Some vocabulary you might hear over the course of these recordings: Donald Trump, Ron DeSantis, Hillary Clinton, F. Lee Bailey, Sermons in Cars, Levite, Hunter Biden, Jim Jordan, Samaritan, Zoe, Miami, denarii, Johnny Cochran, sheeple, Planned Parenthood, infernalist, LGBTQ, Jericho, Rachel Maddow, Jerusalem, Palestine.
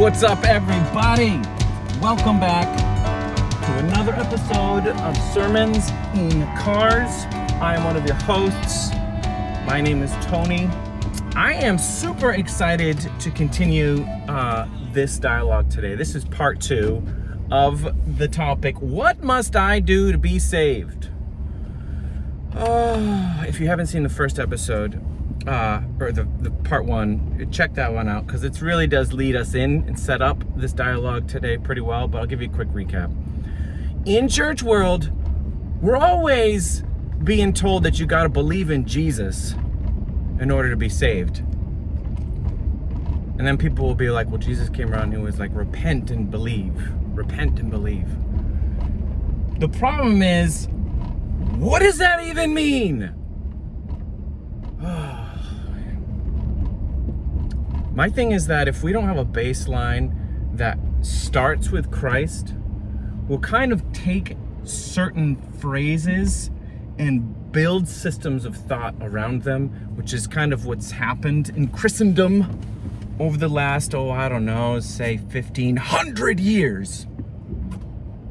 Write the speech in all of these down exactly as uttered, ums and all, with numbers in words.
What's up, everybody? Welcome back to another episode of Sermons in Cars. I am one of your hosts. My name is Tony. I am super excited to continue uh, this dialogue today. This is part two of the topic, what must I do to be saved? Oh, if you haven't seen the first episode, uh, or the, the part one, check that one out, because it really does lead us in and set up this dialogue today pretty well, but I'll give you a quick recap. In church world, we're always being told that you got to believe in Jesus in order to be saved. And then people will be like, well, Jesus came around and he was like, repent and believe, repent and believe. The problem is, what does that even mean? Oh, my thing is that if we don't have a baseline that starts with Christ, we'll kind of take certain phrases and build systems of thought around them, which is kind of what's happened in Christendom over the last, oh, I don't know, say fifteen hundred years.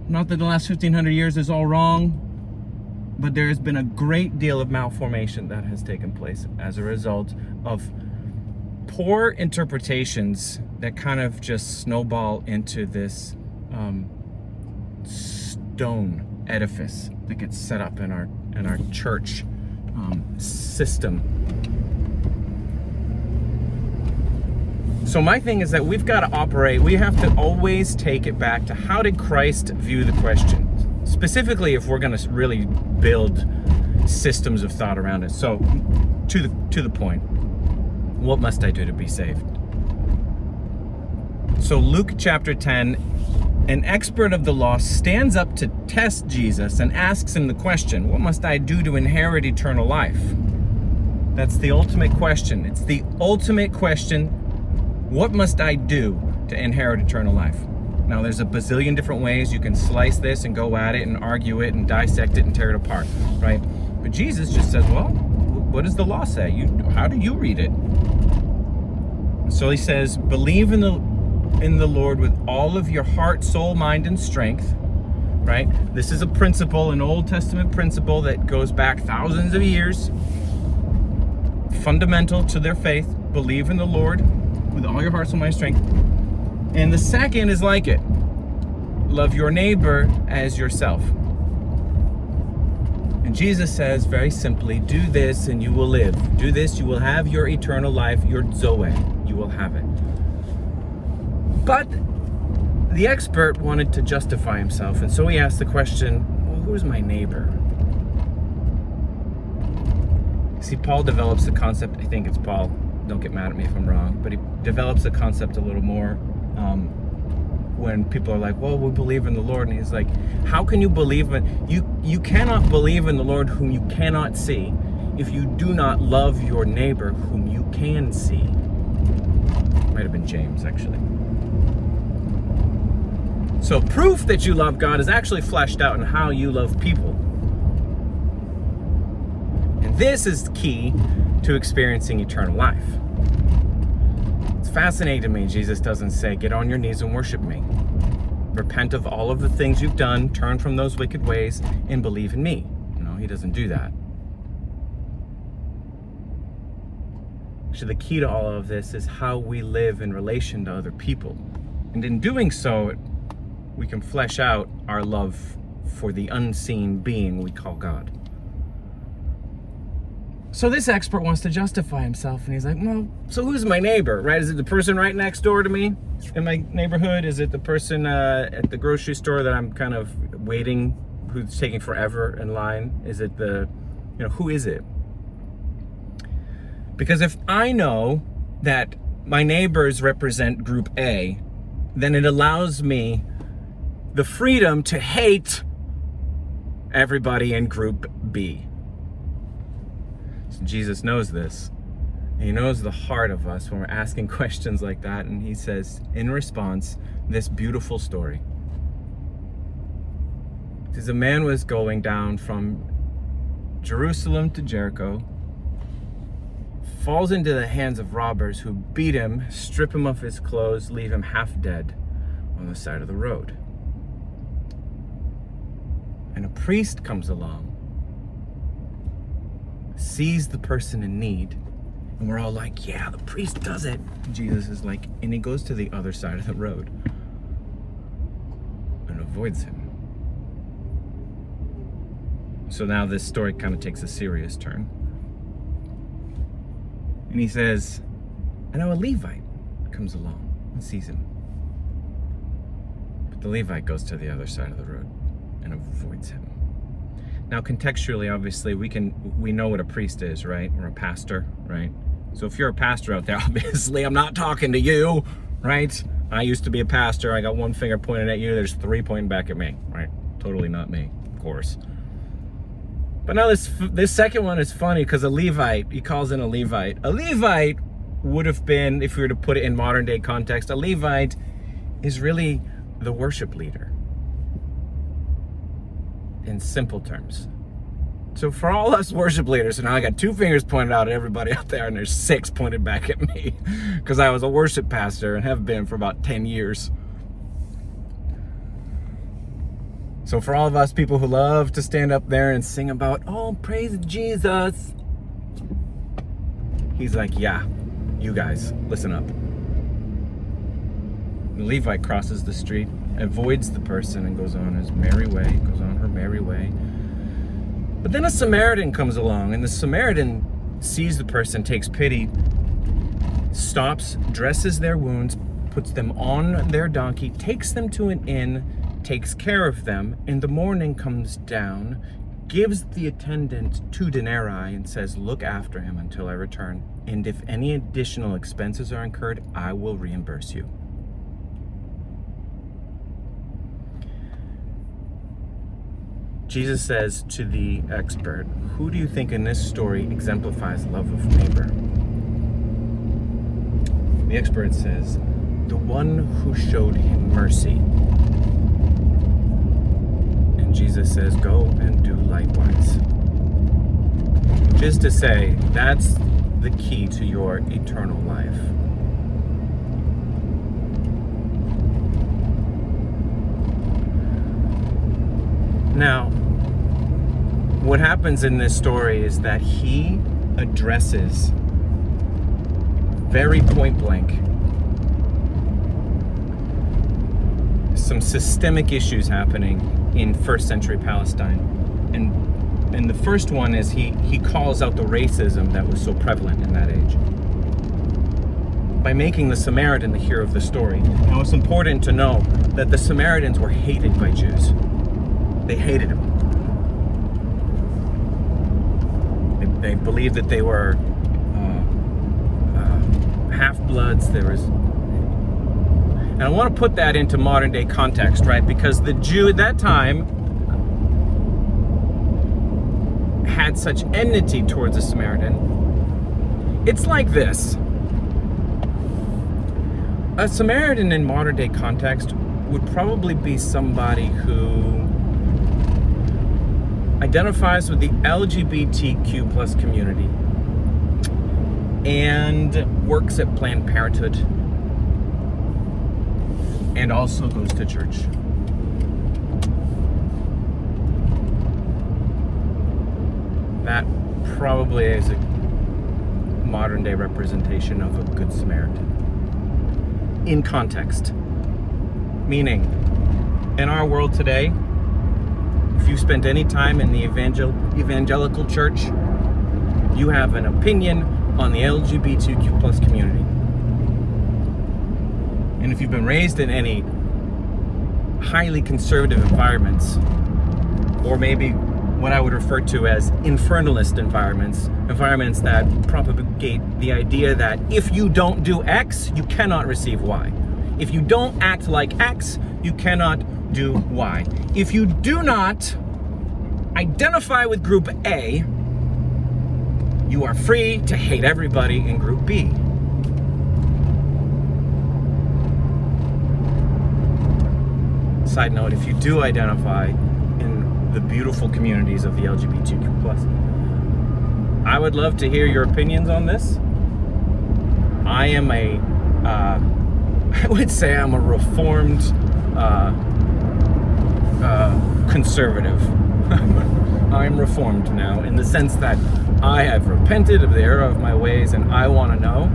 Not that the last fifteen hundred years is all wrong, but there has been a great deal of malformation that has taken place as a result of poor interpretations that kind of just snowball into this um, stone edifice that gets set up in our in our church um, system. So my thing is that we've got to operate, we have to always take it back to how did Christ view the question? Specifically, if we're going to really build systems of thought around it. So, to the to the point, what must I do to be saved? So, Luke chapter ten, an expert of the law stands up to test Jesus and asks him the question, what must I do to inherit eternal life? That's the ultimate question. It's the ultimate question, what must I do to inherit eternal life? Now, there's a bazillion different ways you can slice this and go at it and argue it and dissect it and tear it apart, right? But Jesus just says, well, what does the law say? You, how do you read it? So he says, believe in the, in the Lord with all of your heart, soul, mind, and strength, right? This is a principle, an Old Testament principle that goes back thousands of years, fundamental to their faith. Believe in the Lord with all your heart, soul, mind, and strength. And the second is like it. Love your neighbor as yourself. And Jesus says very simply, do this and you will live. Do this, you will have your eternal life, your Zoe. You will have it. But the expert wanted to justify himself. And so he asked the question, well, who's my neighbor? See, Paul develops the concept. I think it's Paul. Don't get mad at me if I'm wrong. But he develops the concept a little more. Um, when people are like, well, we believe in the Lord. And he's like, how can you believe in, you, you cannot believe in the Lord whom you cannot see if you do not love your neighbor whom you can see. Might have been James, actually. So proof that you love God is actually fleshed out in how you love people. And this is key to experiencing eternal life. Fascinating to me, Jesus doesn't say, get on your knees and worship me. Repent of all of the things you've done, turn from those wicked ways, and believe in me. No, he doesn't do that. So the key to all of this is how we live in relation to other people. And in doing so, we can flesh out our love for the unseen being we call God. So this expert wants to justify himself, and he's like, well, so who's my neighbor, right? Is it the person right next door to me in my neighborhood? Is it the person uh, at the grocery store that I'm kind of waiting, who's taking forever in line? Is it the, you know, who is it? Because if I know that my neighbors represent group A, then it allows me the freedom to hate everybody in group B. Jesus knows this. He knows the heart of us when we're asking questions like that. And he says, in response, this beautiful story. It says, a man was going down from Jerusalem to Jericho, falls into the hands of robbers who beat him, strip him of his clothes, leave him half dead on the side of the road. And a priest comes along, sees the person in need, and we're all like, yeah, the priest does it. Jesus is like, and he goes to the other side of the road and avoids him. So now this story kind of takes a serious turn. And he says, and now a Levite comes along and sees him. But the Levite goes to the other side of the road and avoids him. Now, contextually, obviously, we can we know what a priest is, right? Or a pastor, right? So if you're a pastor out there, obviously, I'm not talking to you, right? I used to be a pastor. I got one finger pointed at you. There's three pointing back at me, right? Totally not me, of course. But now this this second one is funny because a Levite, he calls in a Levite. A Levite would have been, if we were to put it in modern day context, a Levite is really the worship leader in simple terms. So for all us worship leaders, so now I got two fingers pointed out at everybody out there and there's six pointed back at me because I was a worship pastor and have been for about ten years. So for all of us people who love to stand up there and sing about, oh, praise Jesus. He's like, yeah, you guys, listen up. The Levite crosses the street, avoids the person, and goes on his merry way, goes on her merry way. But then a Samaritan comes along, and the Samaritan sees the person, takes pity, stops, dresses their wounds, puts them on their donkey, takes them to an inn, takes care of them. In the morning comes down, gives the attendant two denarii and says, look after him until I return. And if any additional expenses are incurred, I will reimburse you. Jesus says to the expert, who do you think in this story exemplifies love of neighbor? The expert says, the one who showed him mercy. Jesus says, go and do likewise. Just to say, that's the key to your eternal life. Now, what happens in this story is that he addresses very point blank some systemic issues happening in first century Palestine. And and the first one is he, he calls out the racism that was so prevalent in that age by making the Samaritan the hero of the story. Now it's important to know that the Samaritans were hated by Jews. They hated them. They, they believed that they were uh, uh, half-bloods. There was And I want to put that into modern day context, right? Because the Jew at that time had such enmity towards the Samaritan. It's like this. A Samaritan in modern day context would probably be somebody who identifies with the L G B T Q plus community and works at Planned Parenthood, and also goes to church. That probably is a modern day representation of a good Samaritan in context. Meaning, in our world today, if you spend any time in the evangel- evangelical church, you have an opinion on the L G B T Q plus community. And if you've been raised in any highly conservative environments, or maybe what I would refer to as infernalist environments, environments that propagate the idea that if you don't do X, you cannot receive Y. If you don't act like X, you cannot do Y. If you do not identify with group A, you are free to hate everybody in group B. Side note, if you do identify in the beautiful communities of the L G B T Q plus, I would love to hear your opinions on this. I am a, uh, I would say I'm a reformed uh, uh, conservative. I'm reformed now in the sense that I have repented of the error of my ways, and I want to know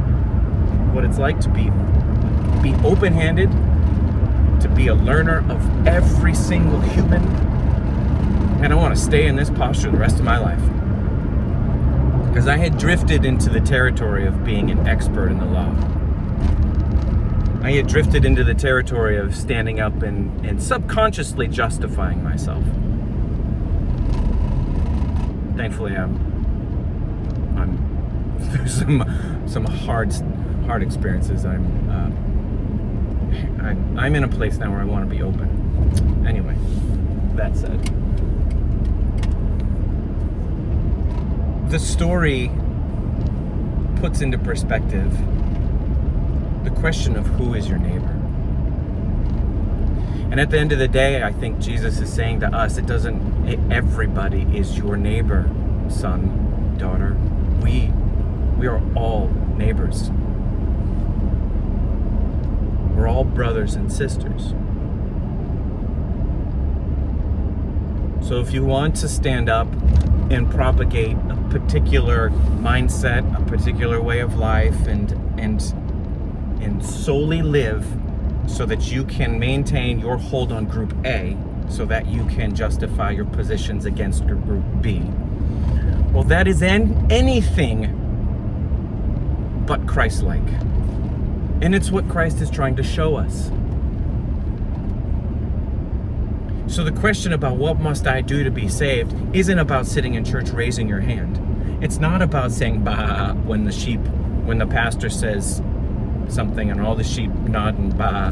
what it's like to be be open-handed, to be a learner of every single human, and I want to stay in this posture the rest of my life. Because I had drifted into the territory of being an expert in the law. I had drifted into the territory of standing up and, and subconsciously justifying myself. Thankfully, I'm, I'm through some some hard hard experiences. I'm uh, I, I'm in a place now where I want to be open. Anyway, that said, the story puts into perspective the question of who is your neighbor. And at the end of the day, I think Jesus is saying to us, it doesn't, it, everybody is your neighbor, son, daughter. We, we are all neighbors. We're all brothers and sisters. So if you want to stand up and propagate a particular mindset, a particular way of life, and and and solely live so that you can maintain your hold on group A, so that you can justify your positions against group B, well, that is an anything but Christ-like. And it's what Christ is trying to show us. So the question about what must I do to be saved isn't about sitting in church raising your hand. It's not about saying, bah, when the sheep, when the pastor says something and all the sheep nod and bah.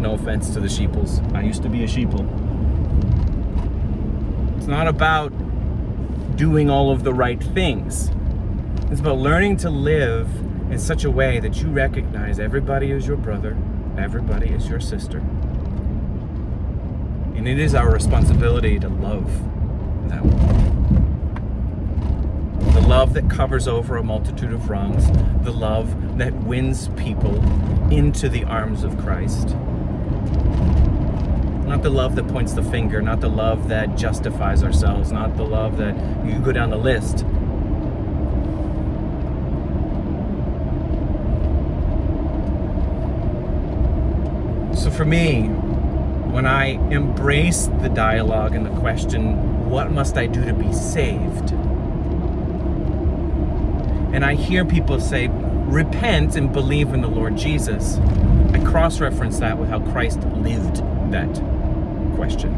No offense to the sheeples. I used to be a sheeple. It's not about doing all of the right things. It's about learning to live in such a way that you recognize everybody is your brother, everybody is your sister. And it is our responsibility to love that one. The love that covers over a multitude of wrongs, the love that wins people into the arms of Christ. Not the love that points the finger, not the love that justifies ourselves, not the love that you go down the list. So for me, when I embrace the dialogue and the question, what must I do to be saved? And I hear people say, repent and believe in the Lord Jesus. I cross-reference that with how Christ lived that question.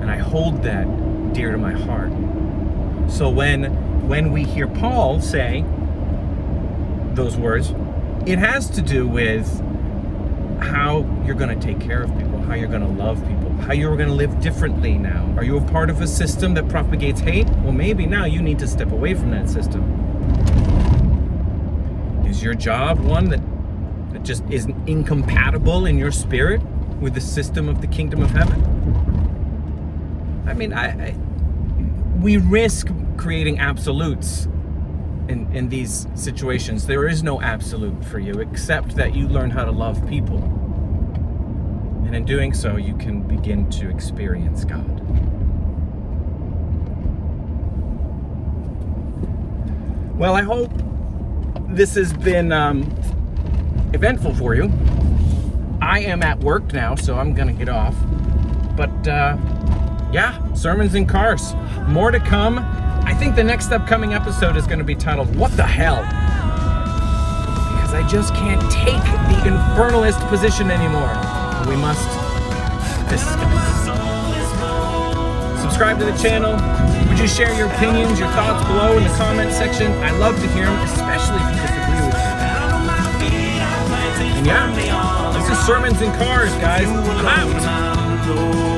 And I hold that dear to my heart. So when, when we hear Paul say those words, it has to do with how you're going to take care of people, how you're going to love people, how you're going to live differently now. Are you a part of a system that propagates hate? Well, maybe now you need to step away from that system. Is your job one that, that just isn't incompatible in your spirit with the system of the kingdom of heaven? I mean, I, I we risk creating absolutes In, in these situations. There is no absolute for you, except that you learn how to love people. And in doing so, you can begin to experience God. Well, I hope this has been um, eventful for you. I am at work now, so I'm going to get off. But uh, yeah, Sermons in Cars. More to come. I think the next upcoming episode is going to be titled, What the Hell? Because I just can't take the infernalist position anymore. We must discuss. Subscribe to the channel. Would you share your opinions, your thoughts below in the comment section? I love to hear them, especially if you disagree with me. And yeah, this is Sermons in Cars, guys. I'm out.